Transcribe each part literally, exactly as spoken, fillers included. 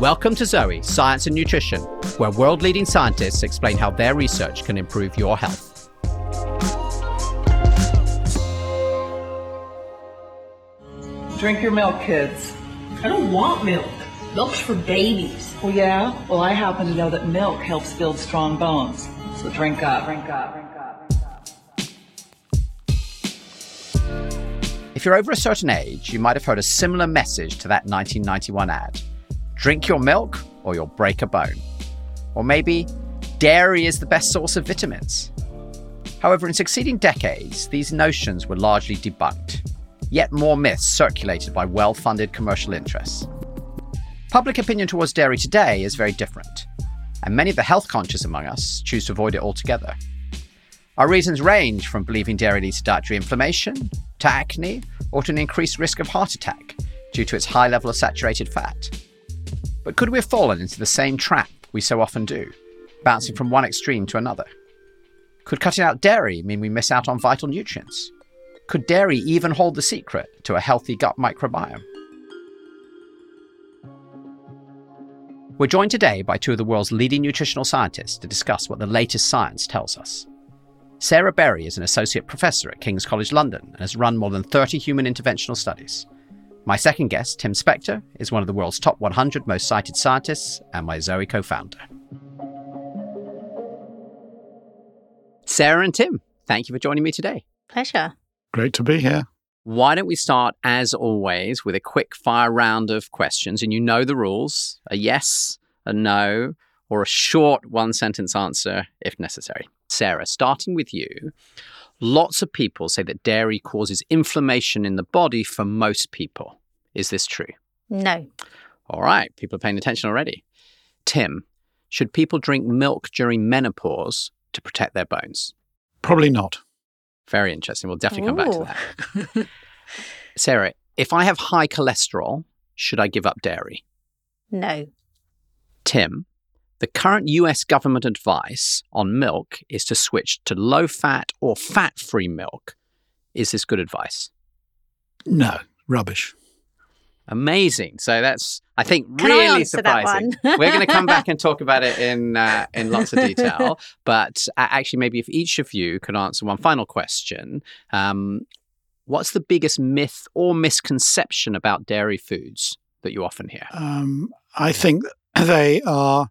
Welcome to ZOE Science and Nutrition, where world-leading scientists explain how their research can improve your health. Drink your milk, kids. I don't want milk. Milk's for babies. Well, yeah? Well, I happen to know that milk helps build strong bones. So drink up. Drink up. Drink up. Drink up. If you're over a certain age, you might have heard a similar message to that nineteen ninety-one ad. Drink your milk or you'll break a bone. Or maybe dairy is the best source of vitamins. However, in succeeding decades, these notions were largely debunked. Yet more myths circulated by well-funded commercial interests. Public opinion towards dairy today is very different, and many of the health-conscious among us choose to avoid it altogether. Our reasons range from believing dairy leads to dietary inflammation, to acne, or to an increased risk of heart attack due to its high level of saturated fat. But could we have fallen into the same trap we so often do, bouncing from one extreme to another? Could cutting out dairy mean we miss out on vital nutrients? Could dairy even hold the secret to a healthy gut microbiome? We're joined today by two of the world's leading nutritional scientists to discuss what the latest science tells us. Sarah Berry is an associate professor at King's College London and has run more than thirty human interventional studies. My second guest, Tim Spector, is one of the world's top one hundred most cited scientists and my ZOE co-founder. Sarah and Tim, thank you for joining me today. Pleasure. Great to be here. Why don't we start, as always, with a quick fire round of questions, and you know the rules, a yes, a no, or a short one-sentence answer if necessary. Sarah, starting with you, lots of people say that dairy causes inflammation in the body for most people. Is this true? No. All right. People are paying attention already. Tim, should people drink milk during menopause to protect their bones? Probably not. Very interesting. We'll definitely come Ooh. back to that. Sarah, if I have high cholesterol, should I give up dairy? No. Tim, the current U S government advice on milk is to switch to low-fat or fat-free milk. Is this good advice? No, rubbish. Amazing. So that's, I think, Can really I answer surprising. That one? We're going to come back and talk about it in uh, in lots of detail. But uh, actually, maybe if each of you could answer one final question, um, what's the biggest myth or misconception about dairy foods that you often hear? Um, I think they are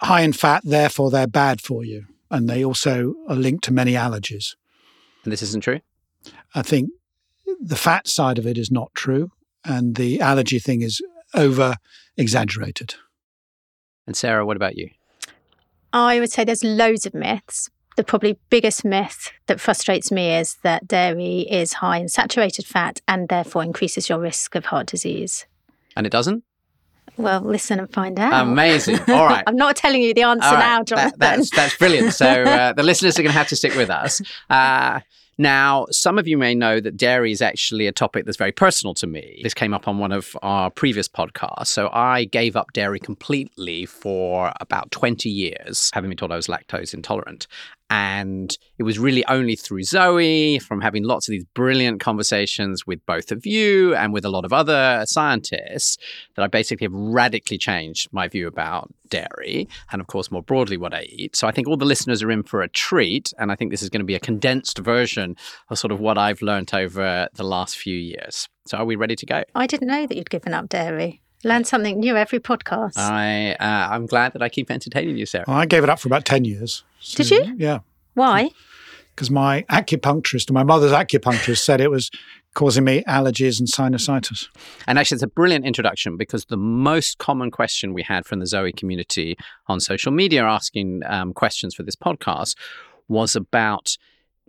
high in fat, therefore they're bad for you. And they also are linked to many allergies. And this isn't true? I think the fat side of it is not true. And the allergy thing is over-exaggerated. And Sarah, what about you? I would say there's loads of myths. The probably biggest myth that frustrates me is that dairy is high in saturated fat and therefore increases your risk of heart disease. And it doesn't? Well, listen and find out. Amazing. All right. I'm not telling you the answer right. now, Jonathan. That, that's, that's brilliant. So uh, the listeners are going to have to stick with us. Uh, now, some of you may know that dairy is actually a topic that's very personal to me. This came up on one of our previous podcasts. So I gave up dairy completely for about twenty years, having been told I was lactose intolerant. And it was really only through ZOE, from having lots of these brilliant conversations with both of you and with a lot of other scientists, that I basically have radically changed my view about dairy and, of course, more broadly what I eat. So I think all the listeners are in for a treat. And I think this is going to be a condensed version of sort of what I've learned over the last few years. So are we ready to go? I didn't know that you'd given up dairy. Learn something new every podcast. I, uh, I'm glad that I keep entertaining you, Sarah. Well, I gave it up for about ten years. So, did you? Yeah. Why? Because my acupuncturist, my mother's acupuncturist, said it was causing me allergies and sinusitis. And actually, it's a brilliant introduction because the most common question we had from the ZOE community on social media asking um, questions for this podcast was about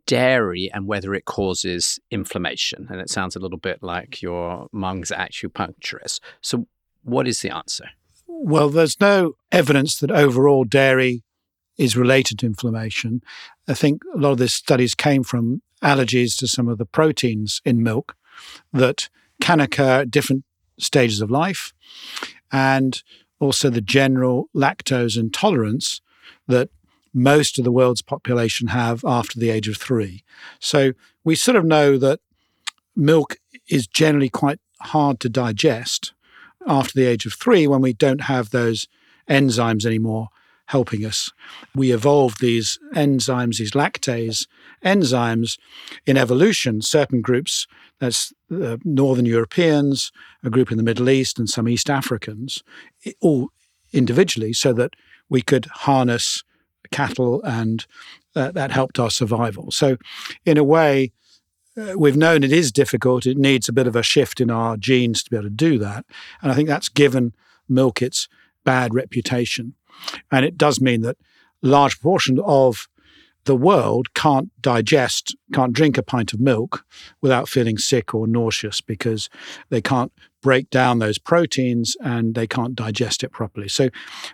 dairy and whether it causes inflammation. And it sounds a little bit like your mum's acupuncturist. So what is the answer? Well, there's no evidence that overall dairy is related to inflammation. I think a lot of these studies came from allergies to some of the proteins in milk that can occur at different stages of life, and also the general lactose intolerance that most of the world's population have after the age of three. So we sort of know that milk is generally quite hard to digest, after the age of three when we don't have those enzymes anymore helping us. We evolved these enzymes, these lactase enzymes, in evolution. Certain groups, that's uh, Northern Europeans, a group in the Middle East, and some East Africans, all individually, so that we could harness cattle, and uh, that helped our survival. So in a way, uh, we've known it is difficult. It needs a bit of a shift in our genes to be able to do that. And I think that's given milk its bad reputation. And it does mean that a large proportion of the world can't digest, can't drink a pint of milk without feeling sick or nauseous, because they can't break down those proteins and they can't digest it properly. So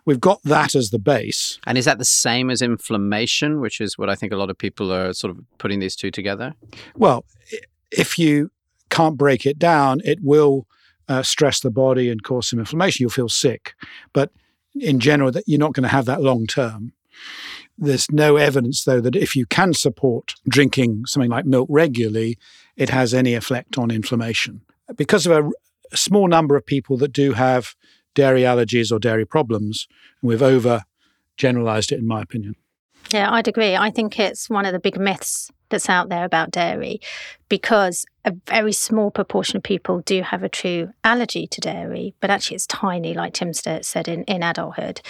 we've got that as the base. And is that the same as inflammation, which is what I think a lot of people are sort of putting these two together? Well, if you can't break it down, it will uh, stress the body and cause some inflammation. You'll feel sick. But in general, that you're not going to have that long term. There's no evidence, though, that if you can support drinking something like milk regularly, it has any effect on inflammation. Because of a a small number of people that do have dairy allergies or dairy problems, and we've over-generalized it, in my opinion. Yeah, I'd agree. I think it's one of the big myths that's out there about dairy, because a very small proportion of people do have a true allergy to dairy, but actually it's tiny, like Tim said, in, in adulthood.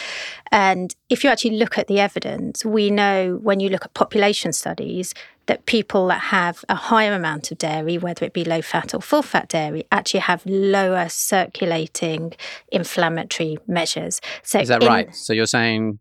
And if you actually look at the evidence, we know when you look at population studies that people that have a higher amount of dairy, whether it be low-fat or full-fat dairy, actually have lower circulating inflammatory measures. So Is that in- right? So you're saying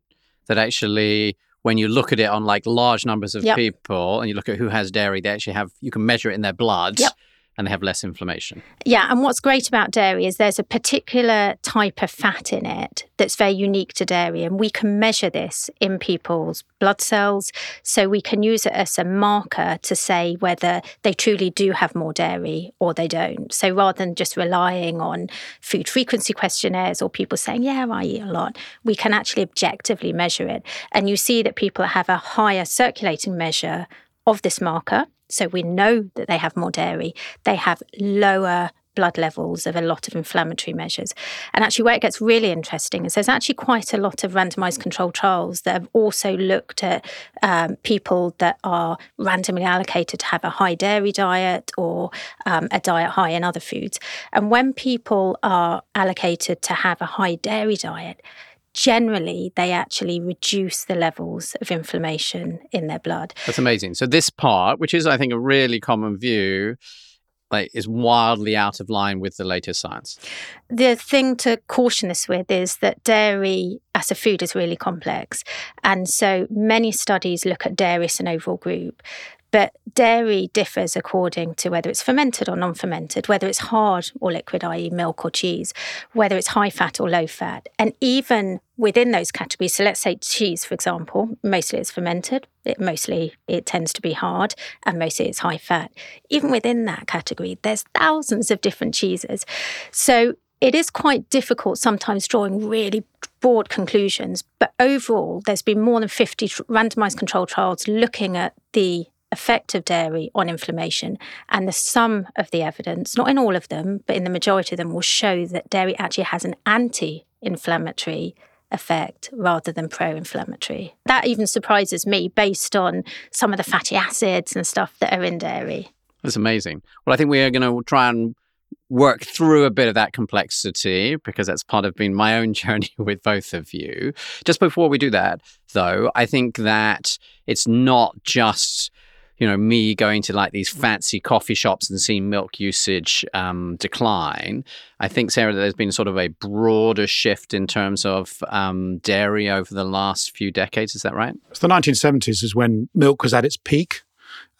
that actually, when you look at it on like large numbers of yep. people, and you look at who has dairy, they actually have, you can measure it in their blood yep. and they have less inflammation. Yeah. And what's great about dairy is there's a particular type of fat in it that's very unique to dairy. And we can measure this in people's blood cells. So we can use it as a marker to say whether they truly do have more dairy or they don't. So rather than just relying on food frequency questionnaires or people saying, yeah, I eat a lot, we can actually objectively measure it. And you see that people have a higher circulating measure of this marker. So we know that they have more dairy. They have lower blood levels of a lot of inflammatory measures. And actually where it gets really interesting is there's actually quite a lot of randomized controlled trials that have also looked at um, people that are randomly allocated to have a high dairy diet or um, a diet high in other foods. And when people are allocated to have a high dairy diet, generally, they actually reduce the levels of inflammation in their blood. That's amazing. So this part, which is, I think, a really common view, like, is wildly out of line with the latest science. The thing to caution this with is that dairy as a food is really complex. And so many studies look at dairy as an overall group. But dairy differs according to whether it's fermented or non-fermented, whether it's hard or liquid, that is milk or cheese, whether it's high fat or low fat. And even within those categories, so let's say cheese, for example, mostly it's fermented, it mostly it tends to be hard, and mostly it's high fat. Even within that category, there's thousands of different cheeses. So it is quite difficult sometimes drawing really broad conclusions. But overall, there's been more than fifty randomized controlled trials looking at the effect of dairy on inflammation, and the sum of the evidence, not in all of them, but in the majority of them, will show that dairy actually has an anti-inflammatory effect rather than pro-inflammatory. That even surprises me based on some of the fatty acids and stuff that are in dairy. That's amazing. Well, I think we are going to try and work through a bit of that complexity, because that's part of being my own journey with both of you. Just before we do that, though, I think that it's not just, you know, me going to like these fancy coffee shops and seeing milk usage um, decline. I think, Sarah, that there's been sort of a broader shift in terms of um, dairy over the last few decades. Is that right? So the nineteen seventies is when milk was at its peak,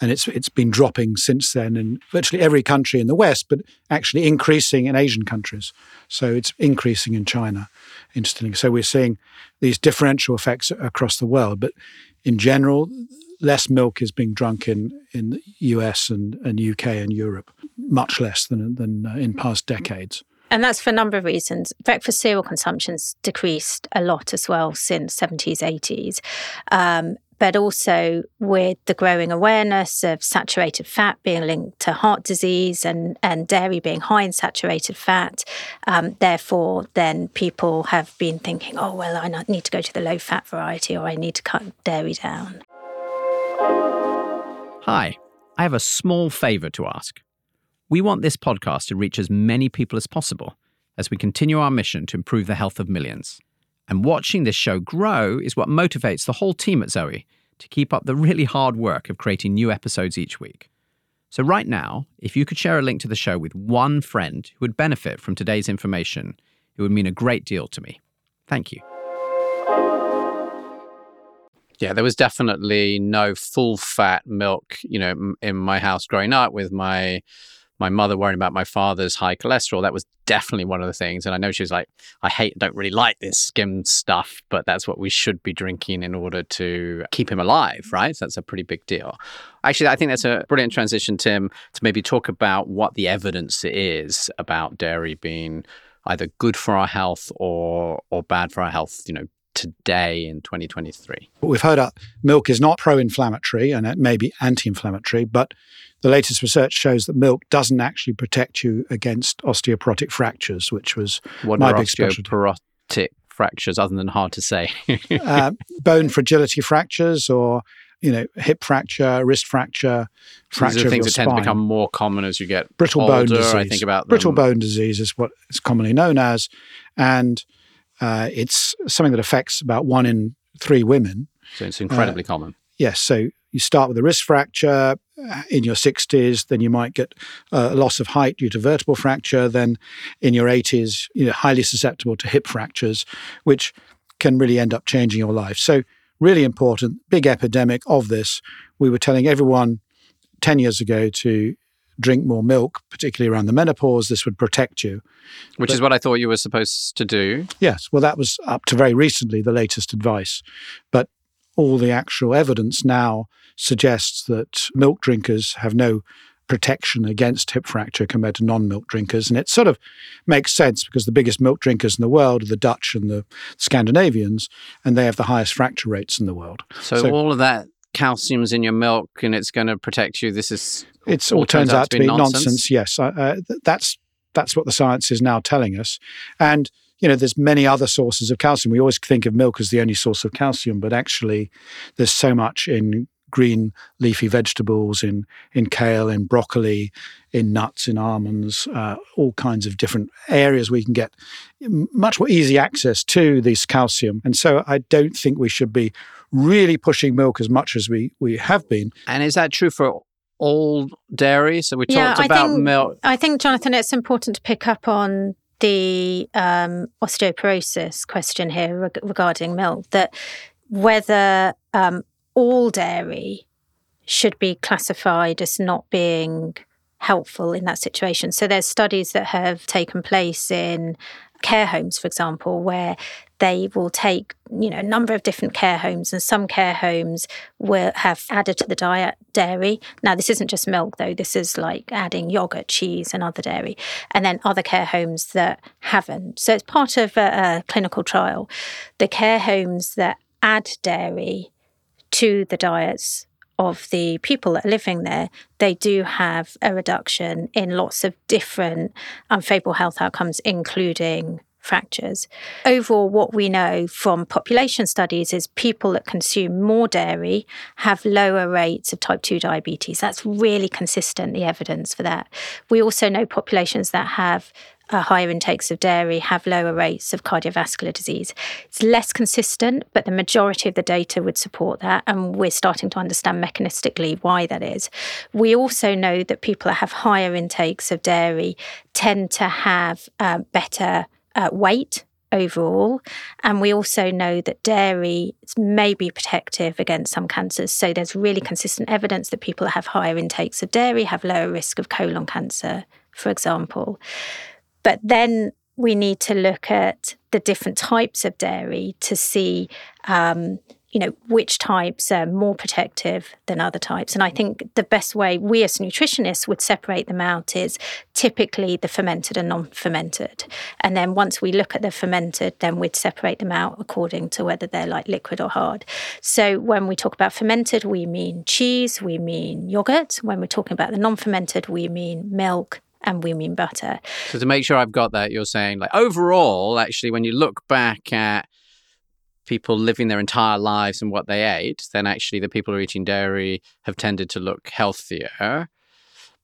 and it's it's been dropping since then in virtually every country in the West, but actually increasing in Asian countries. So it's increasing in China, interestingly. So we're seeing these differential effects across the world. But in general, less milk is being drunk in, in the U S and, and U K and Europe, much less than, than in past decades. And that's for a number of reasons. Breakfast cereal consumption's decreased a lot as well since seventies, eighties. Um, but also with the growing awareness of saturated fat being linked to heart disease and, and dairy being high in saturated fat. Um, therefore, then people have been thinking, oh, well, I need to go to the low-fat variety, or I need to cut dairy down. Hi, I have a small favour to ask. We want this podcast to reach as many people as possible as we continue our mission to improve the health of millions. And watching this show grow is what motivates the whole team at Zoe to keep up the really hard work of creating new episodes each week. So right now, if you could share a link to the show with one friend who would benefit from today's information, it would mean a great deal to me. Thank you. Yeah, there was definitely no full-fat milk, you know, in my house growing up with my my mother worrying about my father's high cholesterol. That was definitely one of the things. And I know she was like, I hate, don't really like this skimmed stuff, but that's what we should be drinking in order to keep him alive, right? So that's a pretty big deal. Actually, I think that's a brilliant transition, Tim, to maybe talk about what the evidence is about dairy being either good for our health or or bad for our health, you know, today in twenty twenty-three. We've heard that milk is not pro-inflammatory and it may be anti-inflammatory, but the latest research shows that milk doesn't actually protect you against osteoporotic fractures, which was what my big specialty. Osteoporotic fractures, other than hard to say? uh, bone fragility fractures, or you know, hip fracture, wrist fracture, fracture These are things that spine. Tend to become more common as you get brittle older, bone disease. I think about them. Brittle bone disease is what it's commonly known as, and Uh, it's something that affects about one in three women. So it's incredibly uh, common. Yes. So you start with a wrist fracture in your sixties, then you might get a uh, loss of height due to vertebral fracture. Then in your eighties, you're highly susceptible to hip fractures, which can really end up changing your life. So really important, big epidemic of this. We were telling everyone ten years ago to drink more milk, particularly around the menopause. This would protect you. Which but, is what I thought you were supposed to do. Yes. Well, that was up to very recently the latest advice. But all the actual evidence now suggests that milk drinkers have no protection against hip fracture compared to non-milk drinkers. And it sort of makes sense because the biggest milk drinkers in the world are the Dutch and the Scandinavians, and they have the highest fracture rates in the world. So, so all of that calcium's in your milk and it's going to protect you. This is It all turns, turns out, out to be nonsense. nonsense. Yes, uh, th- that's that's what the science is now telling us. And you know, there's many other sources of calcium. We always think of milk as the only source of calcium, but actually, there's so much in green leafy vegetables, in in kale, in broccoli, in nuts, in almonds, uh, all kinds of different areas we can get much more easy access to this calcium. And so, I don't think we should be really pushing milk as much as we we have been. And is that true for all dairy? So we yeah, talked about I think, milk. I think, Jonathan, it's important to pick up on the um, osteoporosis question here reg- regarding milk, that whether um, all dairy should be classified as not being helpful in that situation. So there's studies that have taken place in care homes, for example, where they will take, you know, a number of different care homes, and some care homes will have added to the diet dairy. Now, this isn't just milk, though. This is like adding yogurt, cheese, and other dairy, and then other care homes that haven't. So it's part of a, a clinical trial. The care homes that add dairy to the diets of the people that are living there, they do have a reduction in lots of different unfavorable health outcomes, including fractures. Overall, what we know from population studies is people that consume more dairy have lower rates of type two diabetes. That's really consistent, the evidence for that. We also know populations that have uh, higher intakes of dairy have lower rates of cardiovascular disease. It's less consistent, but the majority of the data would support that, and we're starting to understand mechanistically why that is. We also know that people that have higher intakes of dairy tend to have uh, better Uh, weight overall. And we also know that dairy may be protective against some cancers. So there's really consistent evidence that people that have higher intakes of dairy have lower risk of colon cancer, for example. But then we need to look at the different types of dairy to see, um, you know, which types are more protective than other types. And I think the best way we as nutritionists would separate them out is typically the fermented and non-fermented. And then once we look at the fermented, then we'd separate them out according to whether they're like liquid or hard. So when we talk about fermented, we mean cheese, we mean yogurt. When we're talking about the non-fermented, we mean milk, and we mean butter. So to make sure I've got that, you're saying like overall, actually, when you look back at people living their entire lives and what they ate, then actually the people who are eating dairy have tended to look healthier.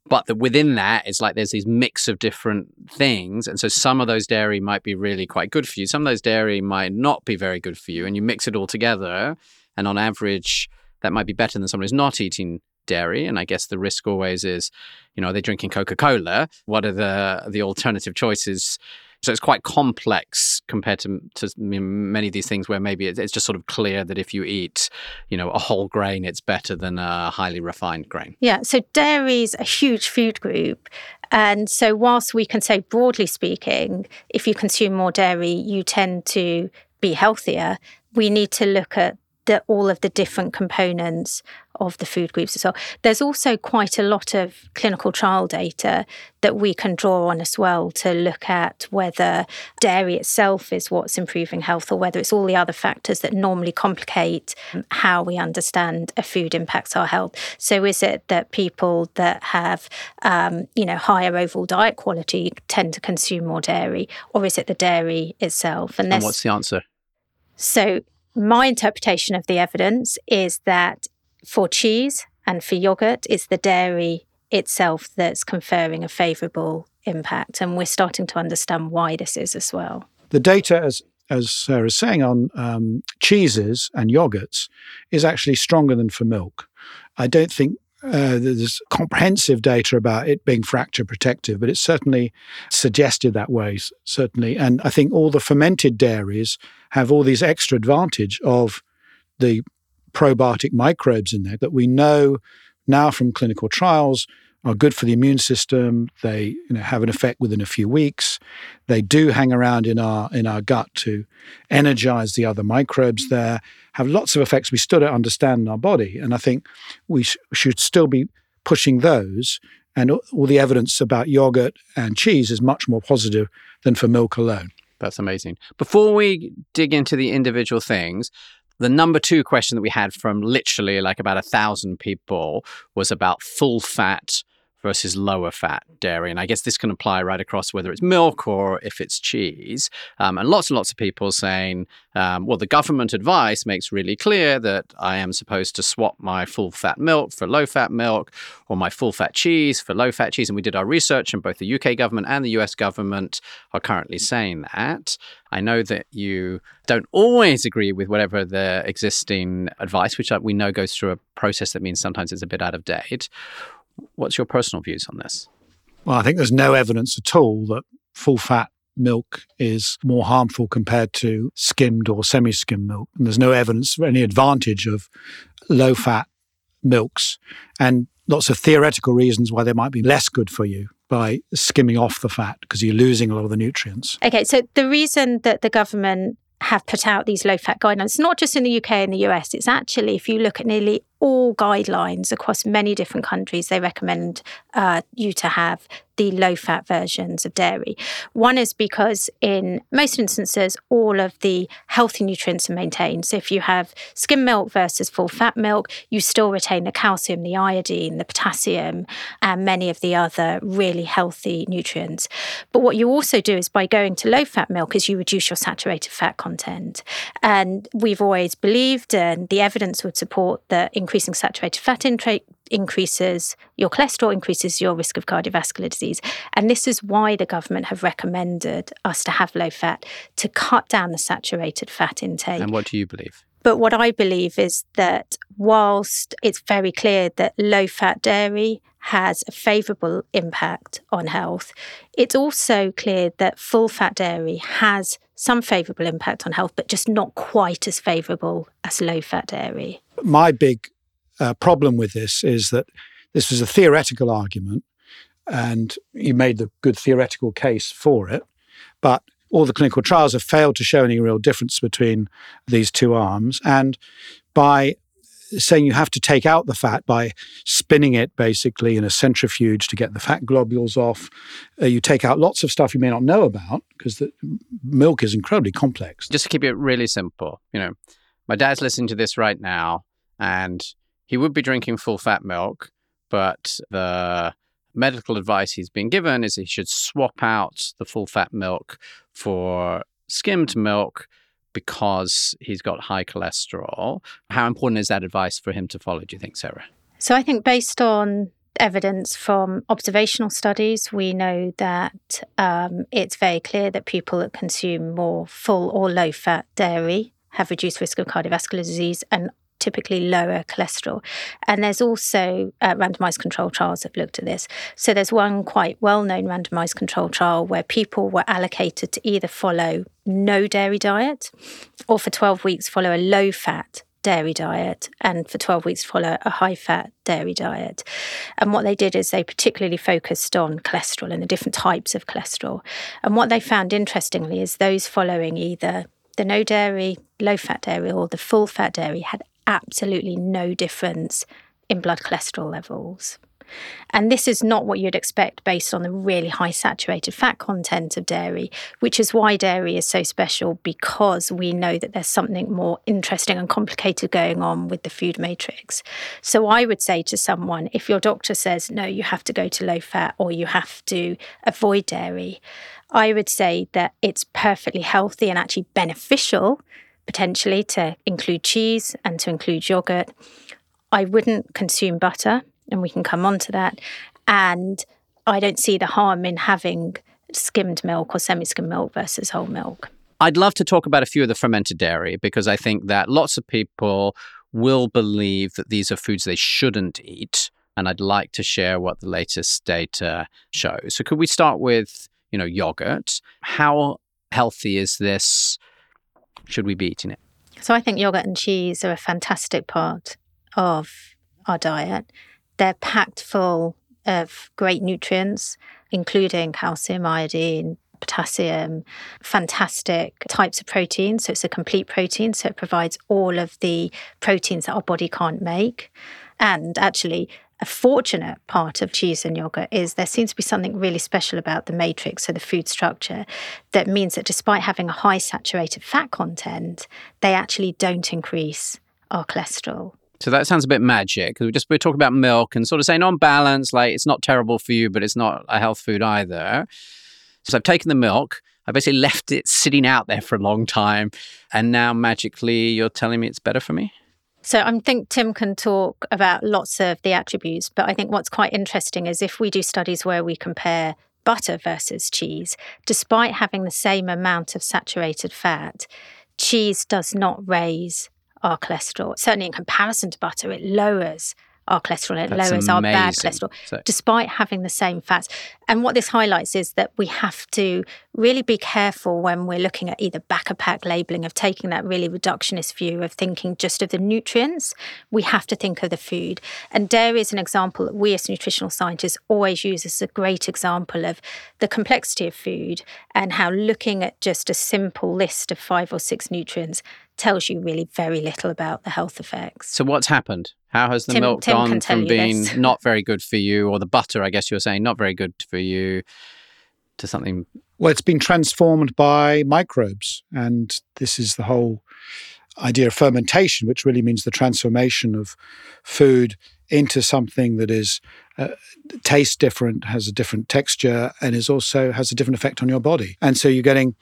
But the, within that, it's like there's these mix of different things. And so some of those dairy might be really quite good for you. Some of those dairy might not be very good for you. And you mix it all together. And on average, that might be better than someone who's not eating dairy. And I guess the risk always is, you know, are they drinking Coca-Cola? What are the the alternative choices? So it's quite complex compared to, to many of these things where maybe it's just sort of clear that if you eat, you know, a whole grain, it's better than a highly refined grain. Yeah. So dairy is a huge food group. And so whilst we can say, broadly speaking, if you consume more dairy, you tend to be healthier, we need to look at the, all of the different components of the food groups as well. There's also quite a lot of clinical trial data that we can draw on as well to look at whether dairy itself is what's improving health or whether it's all the other factors that normally complicate how we understand a food impacts our health. So is it that people that have, um, you know, higher overall diet quality tend to consume more dairy, or is it the dairy itself? And, and what's the answer? So my interpretation of the evidence is that for cheese and for yogurt, it's the dairy itself that's conferring a favourable impact. And we're starting to understand why this is as well. The data, as, as Sarah is saying, on um, cheeses and yogurts is actually stronger than for milk. I don't think Uh, there's comprehensive data about it being fracture protective, but it's certainly suggested that way, certainly. And I think all the fermented dairies have all these extra advantage of the probiotic microbes in there that we know now from clinical trials are good for the immune system. They, you know, have an effect within a few weeks. They do hang around in our in our gut to energize the other microbes there, have lots of effects we still don't understand in our body. And I think we sh- should still be pushing those. And all the evidence about yogurt and cheese is much more positive than for milk alone. That's amazing. Before we dig into the individual things, the number two question that we had from literally like about a thousand people was about full fat versus lower fat dairy. And I guess this can apply right across whether it's milk or if it's cheese. Um, and lots and lots of people saying, um, well, the government advice makes really clear that I am supposed to swap my full fat milk for low fat milk or my full fat cheese for low fat cheese. And we did our research and both the U K government and the U S government are currently saying that. I know that you don't always agree with whatever the existing advice, which we know goes through a process that means sometimes it's a bit out of date. What's your personal views on this? Well, I think there's no evidence at all that full-fat milk is more harmful compared to skimmed or semi-skimmed milk. And there's no evidence for any advantage of low-fat milks. And lots of theoretical reasons why they might be less good for you by skimming off the fat because you're losing a lot of the nutrients. Okay, so the reason that the government have put out these low-fat guidelines, not just in the U K and the U S, it's actually, if you look at nearly all guidelines across many different countries, they recommend uh, you to have the low-fat versions of dairy. One is because in most instances, all of the healthy nutrients are maintained. So if you have skim milk versus full-fat milk, you still retain the calcium, the iodine, the potassium, and many of the other really healthy nutrients. But what you also do is by going to low-fat milk is you reduce your saturated fat content. And we've always believed, and the evidence would support, that increasing saturated fat intake increases your cholesterol, increases your risk of cardiovascular disease. And this is why the government have recommended us to have low fat, to cut down the saturated fat intake. And what do you believe? But what I believe is that whilst it's very clear that low fat dairy has a favourable impact on health, it's also clear that full fat dairy has some favourable impact on health, but just not quite as favourable as low fat dairy. My big Uh, problem with this is that this was a theoretical argument and you made the good theoretical case for it, but all the clinical trials have failed to show any real difference between these two arms. And by saying you have to take out the fat by spinning it basically in a centrifuge to get the fat globules off, uh, you take out lots of stuff you may not know about because the milk is incredibly complex. Just to keep it really simple, you know, my dad's listening to this right now and he would be drinking full fat milk, but the medical advice he's been given is he should swap out the full fat milk for skimmed milk because he's got high cholesterol. How important is that advice for him to follow, do you think, Sarah? So I think based on evidence from observational studies, we know that um, it's very clear that people that consume more full or low-fat dairy have reduced risk of cardiovascular disease and typically lower cholesterol. And there's also uh, randomized control trials that have looked at this. So there's one quite well-known randomized control trial where people were allocated to either follow no dairy diet or for twelve weeks follow a low-fat dairy diet and for twelve weeks follow a high-fat dairy diet. And what they did is they particularly focused on cholesterol and the different types of cholesterol. And what they found, interestingly, is those following either the no dairy, low-fat dairy or the full-fat dairy had absolutely no difference in blood cholesterol levels. And this is not what you'd expect based on the really high saturated fat content of dairy, which is why dairy is so special, because we know that there's something more interesting and complicated going on with the food matrix. So I would say to someone, if your doctor says, no, you have to go to low fat or you have to avoid dairy, I would say that it's perfectly healthy and actually beneficial potentially to include cheese and to include yogurt. I wouldn't consume butter, and we can come on to that. And I don't see the harm in having skimmed milk or semi-skimmed milk versus whole milk. I'd love to talk about a few of the fermented dairy, because I think that lots of people will believe that these are foods they shouldn't eat. And I'd like to share what the latest data shows. So could we start with, you know, yogurt? How healthy is this? Should we be eating it? So I think yogurt and cheese are a fantastic part of our diet. They're packed full of great nutrients, including calcium, iodine, potassium, fantastic types of protein. So it's a complete protein. So it provides all of the proteins that our body can't make. And actually, a fortunate part of cheese and yogurt is there seems to be something really special about the matrix, so the food structure, that means that despite having a high saturated fat content, they actually don't increase our cholesterol. So that sounds a bit magic, because we just we're talking about milk and sort of saying on balance, like it's not terrible for you, but it's not a health food either. So I've taken the milk, I basically left it sitting out there for a long time, and now magically you're telling me it's better for me? So I think Tim can talk about lots of the attributes, but I think what's quite interesting is if we do studies where we compare butter versus cheese, despite having the same amount of saturated fat, cheese does not raise our cholesterol. Certainly in comparison to butter, it lowers our cholesterol, it That's lowers amazing. Our bad cholesterol, so. Despite having the same fats. And what this highlights is that we have to really be careful when we're looking at either back-of-pack labelling, of taking that really reductionist view of thinking just of the nutrients. We have to think of the food. And dairy is an example that we as nutritional scientists always use as a great example of the complexity of food and how looking at just a simple list of five or six nutrients tells you really very little about the health effects. So what's happened? How has the Tim, milk Tim gone from being this. Not very good for you, or the butter, I guess you were saying, not very good for you, to something? Well, it's been transformed by microbes. And this is the whole idea of fermentation, which really means the transformation of food into something that is uh, tastes different, has a different texture, and is also has a different effect on your body. And so you're getting,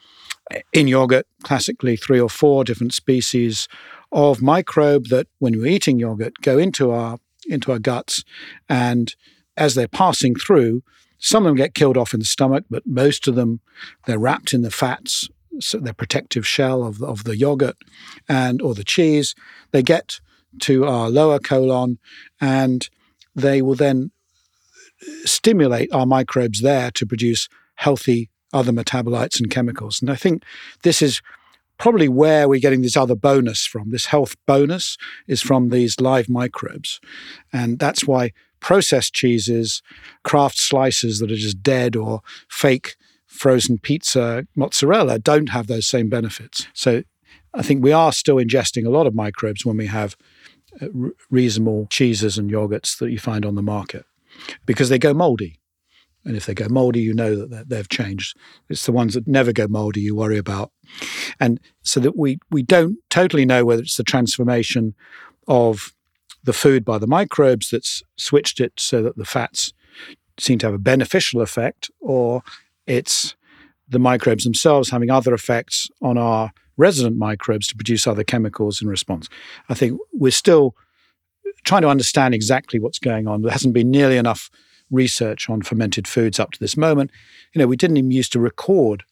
in yogurt, classically three or four different species of microbe that, when we're eating yogurt, go into our into our guts, and as they're passing through, some of them get killed off in the stomach, but most of them, they're wrapped in the fats, so their protective shell of, of the yogurt and or the cheese. They get to our lower colon, and they will then stimulate our microbes there to produce healthy other metabolites and chemicals. And I think this is probably where we're getting this other bonus from. This health bonus is from these live microbes. And that's why processed cheeses, craft slices that are just dead or fake frozen pizza mozzarella don't have those same benefits. So I think we are still ingesting a lot of microbes when we have uh, r- reasonable cheeses and yogurts that you find on the market, because they go moldy. And if they go moldy, you know that they've changed. It's the ones that never go moldy you worry about. And so that we, we don't totally know whether it's the transformation of the food by the microbes that's switched it so that the fats seem to have a beneficial effect, or it's the microbes themselves having other effects on our resident microbes to produce other chemicals in response. I think we're still trying to understand exactly what's going on. There hasn't been nearly enough research on fermented foods up to this moment. You know, we didn't even used to record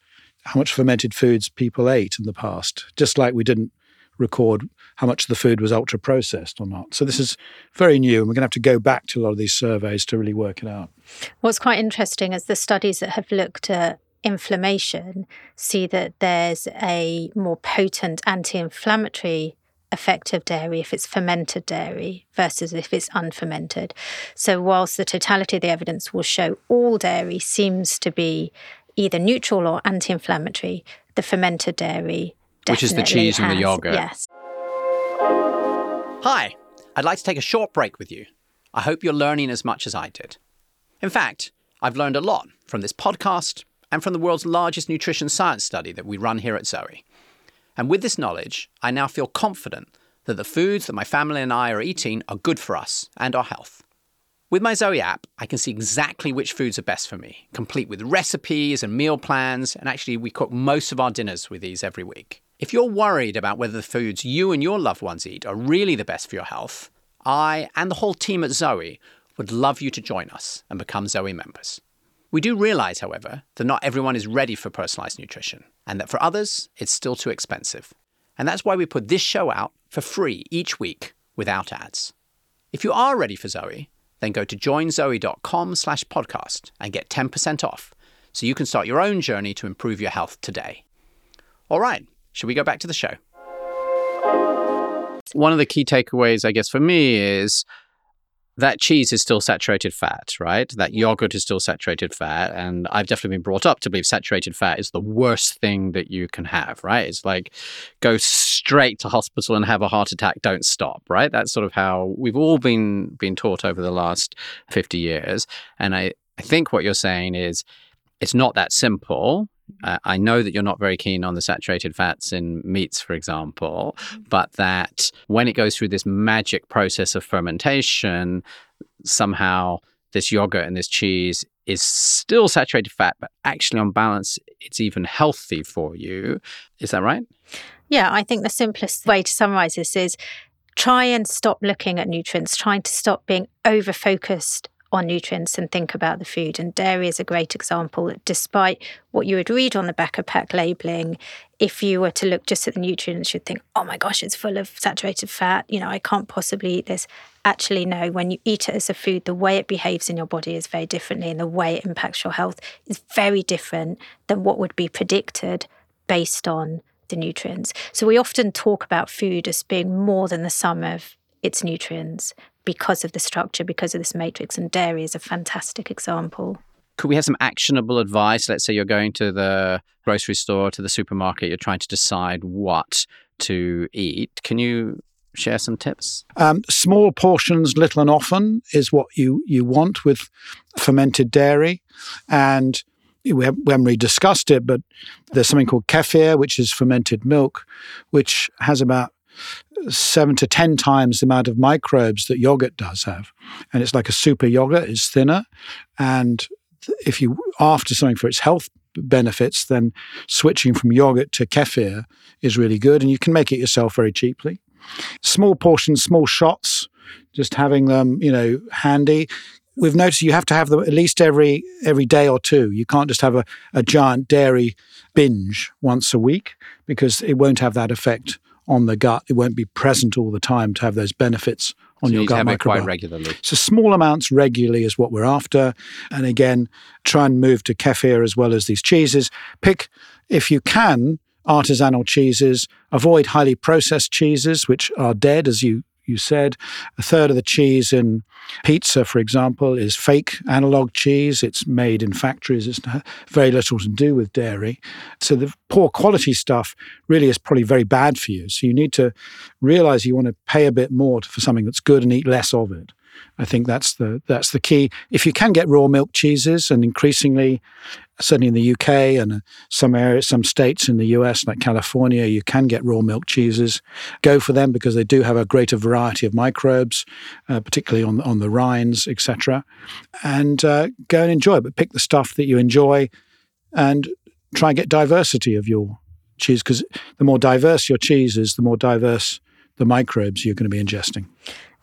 how much fermented foods people ate in the past, just like we didn't record how much of the food was ultra-processed or not. So this is very new, and we're going to have to go back to a lot of these surveys to really work it out. What's quite interesting is the studies that have looked at inflammation see that there's a more potent anti-inflammatory effect of dairy if it's fermented dairy versus if it's unfermented. So whilst the totality of the evidence will show all dairy seems to be either neutral or anti-inflammatory, the fermented dairy definitely Which is the cheese has, and the yogurt. Yes. Hi, I'd like to take a short break with you. I hope you're learning as much as I did. In fact, I've learned a lot from this podcast and from the world's largest nutrition science study that we run here at Zoe. And with this knowledge, I now feel confident that the foods that my family and I are eating are good for us and our health. With my Zoe app, I can see exactly which foods are best for me, complete with recipes and meal plans, and actually we cook most of our dinners with these every week. If you're worried about whether the foods you and your loved ones eat are really the best for your health, I and the whole team at Zoe would love you to join us and become Zoe members. We do realise, however, that not everyone is ready for personalised nutrition, and that for others, it's still too expensive. And that's why we put this show out for free each week without ads. If you are ready for Zoe, then go to joinzoe.com slash podcast and get ten percent off, so you can start your own journey to improve your health today. All right, should we go back to the show? One of the key takeaways, I guess, for me is that cheese is still saturated fat, right? That yogurt is still saturated fat. And I've definitely been brought up to believe saturated fat is the worst thing that you can have, right? It's like, go straight to hospital and have a heart attack, don't stop, right? That's sort of how we've all been been taught over the last fifty years. And I, I think what you're saying is it's not that simple. Uh, I know that you're not very keen on the saturated fats in meats, for example, but that when it goes through this magic process of fermentation, somehow this yogurt and this cheese is still saturated fat, but actually on balance, it's even healthy for you. Is that right? Yeah, I think the simplest way to summarize this is try and stop looking at nutrients, trying to stop being over-focused on nutrients and think about the food. And dairy is a great example that despite what you would read on the back of pack labelling, if you were to look just at the nutrients, you'd think, oh my gosh, it's full of saturated fat. You know, I can't possibly eat this. Actually, no, when you eat it as a food, the way it behaves in your body is very differently, and the way it impacts your health is very different than what would be predicted based on the nutrients. So we often talk about food as being more than the sum of its nutrients, because of the structure, because of this matrix, and dairy is a fantastic example. Could we have some actionable advice? Let's say you're going to the grocery store, to the supermarket, you're trying to decide what to eat. Can you share some tips? Um, small portions, little and often, is what you, you want with fermented dairy. And we haven't really discussed it, but there's something called kefir, which is fermented milk, which has about seven to ten times the amount of microbes that yogurt does have. And it's like a super yogurt, it's thinner. And if you after something for its health benefits, then switching from yogurt to kefir is really good. And you can make it yourself very cheaply. Small portions, small shots, just having them, you know, handy. We've noticed you have to have them at least every every day or two. You can't just have a, a giant dairy binge once a week, because it won't have that effect on the gut. It won't be present all the time to have those benefits on so your you gut microbiome. Quite regularly. So small amounts regularly is what we're after. And again, try and move to kefir as well as these cheeses. Pick, if you can, artisanal cheeses. Avoid highly processed cheeses, which are dead, as you you said. A third of the cheese in pizza, for example, is fake analog cheese. It's made in factories. It's very little to do with dairy. So the poor quality stuff really is probably very bad for you. So you need to realize you want to pay a bit more for something that's good and eat less of it. I think that's the that's the key. If you can get raw milk cheeses, and increasingly, certainly in the U K and some areas, some states in the U S like California, you can get raw milk cheeses. Go for them because they do have a greater variety of microbes, uh, particularly on on the rinds, et cetera. And uh, go and enjoy it, but pick the stuff that you enjoy, and try and get diversity of your cheese, because the more diverse your cheese is, the more diverse the microbes you're going to be ingesting.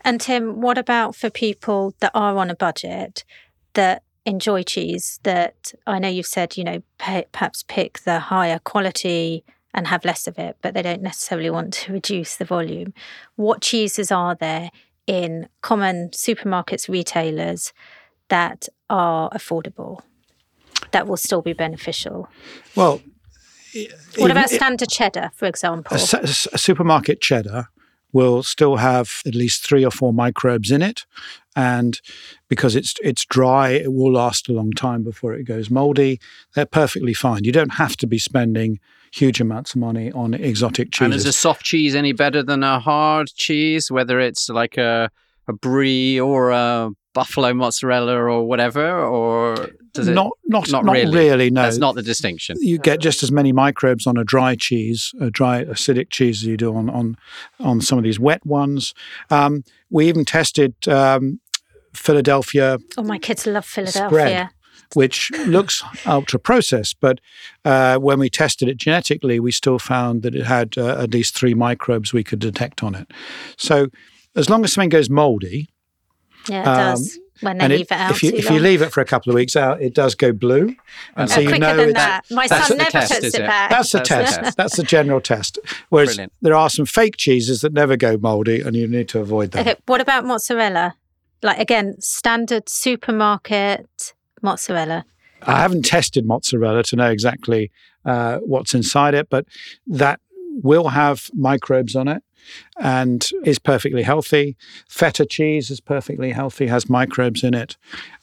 And Tim, what about for people that are on a budget, that enjoy cheese, that I know you've said, you know, pe- perhaps pick the higher quality and have less of it, but they don't necessarily want to reduce the volume. What cheeses are there in common supermarkets, retailers that are affordable, that will still be beneficial? Well, what about standard it, cheddar, for example? A, a supermarket cheddar will still have at least three or four microbes in it. And because it's it's dry, it will last a long time before it goes moldy. They're perfectly fine. You don't have to be spending huge amounts of money on exotic cheeses. And is a soft cheese any better than a hard cheese, whether it's like a, a brie or a buffalo mozzarella or whatever, or does it not not, not, not really. really no, that's not the distinction. You get just as many microbes on a dry cheese, a dry acidic cheese, as you do on on, on some of these wet ones. Um, we even tested um, Philadelphia. Oh, my kids love Philadelphia spread, which looks ultra processed, but uh, when we tested it genetically, we still found that it had uh, at least three microbes we could detect on it. So as long as something goes moldy. Yeah, it um, does. When they leave it, it out, if you, too if long. you leave it for a couple of weeks out, it does go blue, and oh, so you know than that. My son never test, puts it back. That's a test. That's a general test. Whereas Brilliant. There are some fake cheeses that never go mouldy, and you need to avoid them. Okay, what about mozzarella? Like again, standard supermarket mozzarella. I haven't tested mozzarella to know exactly uh, what's inside it, but that will have microbes on it. And is perfectly healthy. Feta cheese is perfectly healthy, has microbes in it.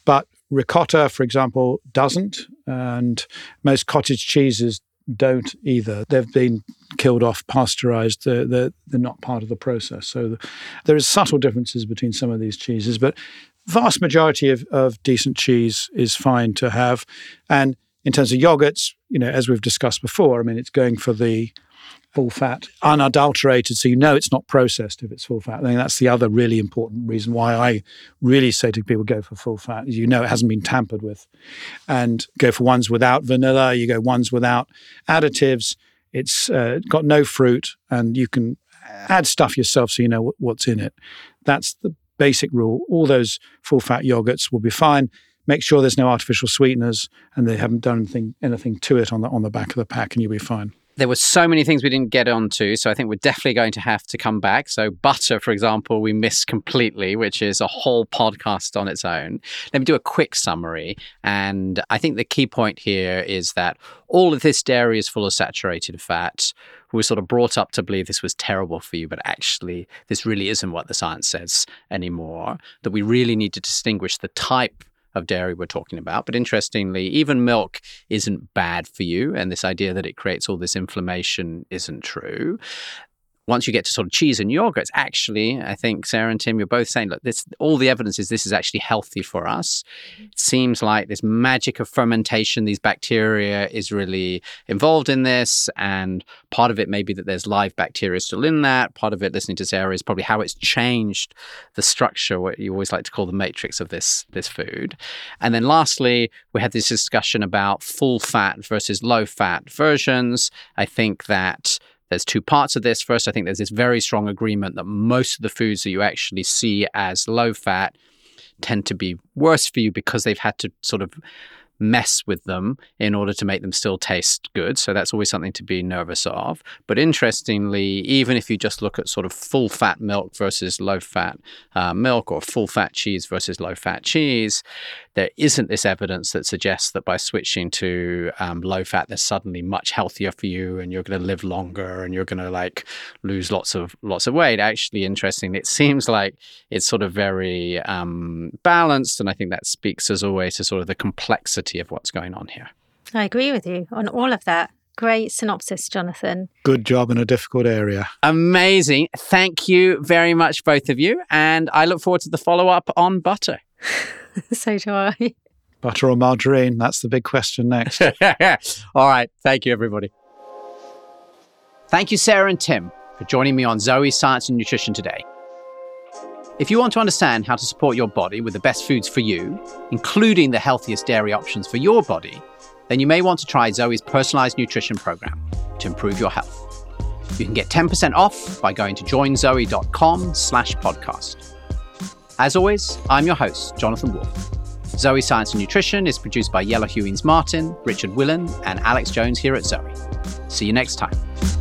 But ricotta, for example, doesn't. And most cottage cheeses don't either. They've been killed off, pasteurized. They're, they're, they're not part of the process. So there is subtle differences between some of these cheeses. But vast majority of, of decent cheese is fine to have. And in terms of yogurts, you know, as we've discussed before, I mean, it's going for the full fat, unadulterated, so you know it's not processed if it's full fat. I think that's the other really important reason why I really say to people go for full fat, is you know it hasn't been tampered with. And go for ones without vanilla, you go ones without additives, it's uh, got no fruit, and you can add stuff yourself so you know w- what's in it. That's the basic rule. All those full fat yogurts will be fine. Make sure there's no artificial sweeteners and they haven't done anything, anything to it on the on the back of the pack, and you'll be fine. There were so many things we didn't get onto, so I think we're definitely going to have to come back. So butter, for example, we missed completely, which is a whole podcast on its own. Let me do a quick summary. And I think the key point here is that all of this dairy is full of saturated fat. We were sort of brought up to believe this was terrible for you, but actually this really isn't what the science says anymore, that we really need to distinguish the type of dairy we're talking about. But interestingly, even milk isn't bad for you, and this idea that it creates all this inflammation isn't true. Once you get to sort of cheese and yogurts, actually, I think Sarah and Tim, you're both saying, look, this, all the evidence is this is actually healthy for us. It seems like this magic of fermentation, these bacteria is really involved in this. And part of it may be that there's live bacteria still in that. Part of it, listening to Sarah, is probably how it's changed the structure, what you always like to call the matrix of this, this food. And then lastly, we had this discussion about full fat versus low fat versions. I think that there's two parts of this. First, I think there's this very strong agreement that most of the foods that you actually see as low fat tend to be worse for you because they've had to sort of mess with them in order to make them still taste good. So that's always something to be nervous of. But interestingly, even if you just look at sort of full fat milk versus low fat uh, milk, or full fat cheese versus low fat cheese, there isn't this evidence that suggests that by switching to um, low fat, they're suddenly much healthier for you and you're going to live longer and you're going to like lose lots of lots of weight. Actually, interesting. It seems like it's sort of very um, balanced. And I think that speaks as always to sort of the complexity of what's going on here. I agree with you on all of that. Great synopsis, Jonathan. Good job in a difficult area. Amazing. Thank you very much, both of you. And I look forward to the follow-up on butter. So do I. Butter or margarine? That's the big question next. All right. Thank you, everybody. Thank you, Sarah and Tim, for joining me on ZOE Science and Nutrition today. If you want to understand how to support your body with the best foods for you, including the healthiest dairy options for your body, then you may want to try ZOE's personalized nutrition program to improve your health. You can get ten percent off by going to joinzoe.com slash podcast. As always, I'm your host, Jonathan Wolfe. ZOE Science and Nutrition is produced by Yella Hewins-Martin, Richard Willen, and Alex Jones here at ZOE. See you next time.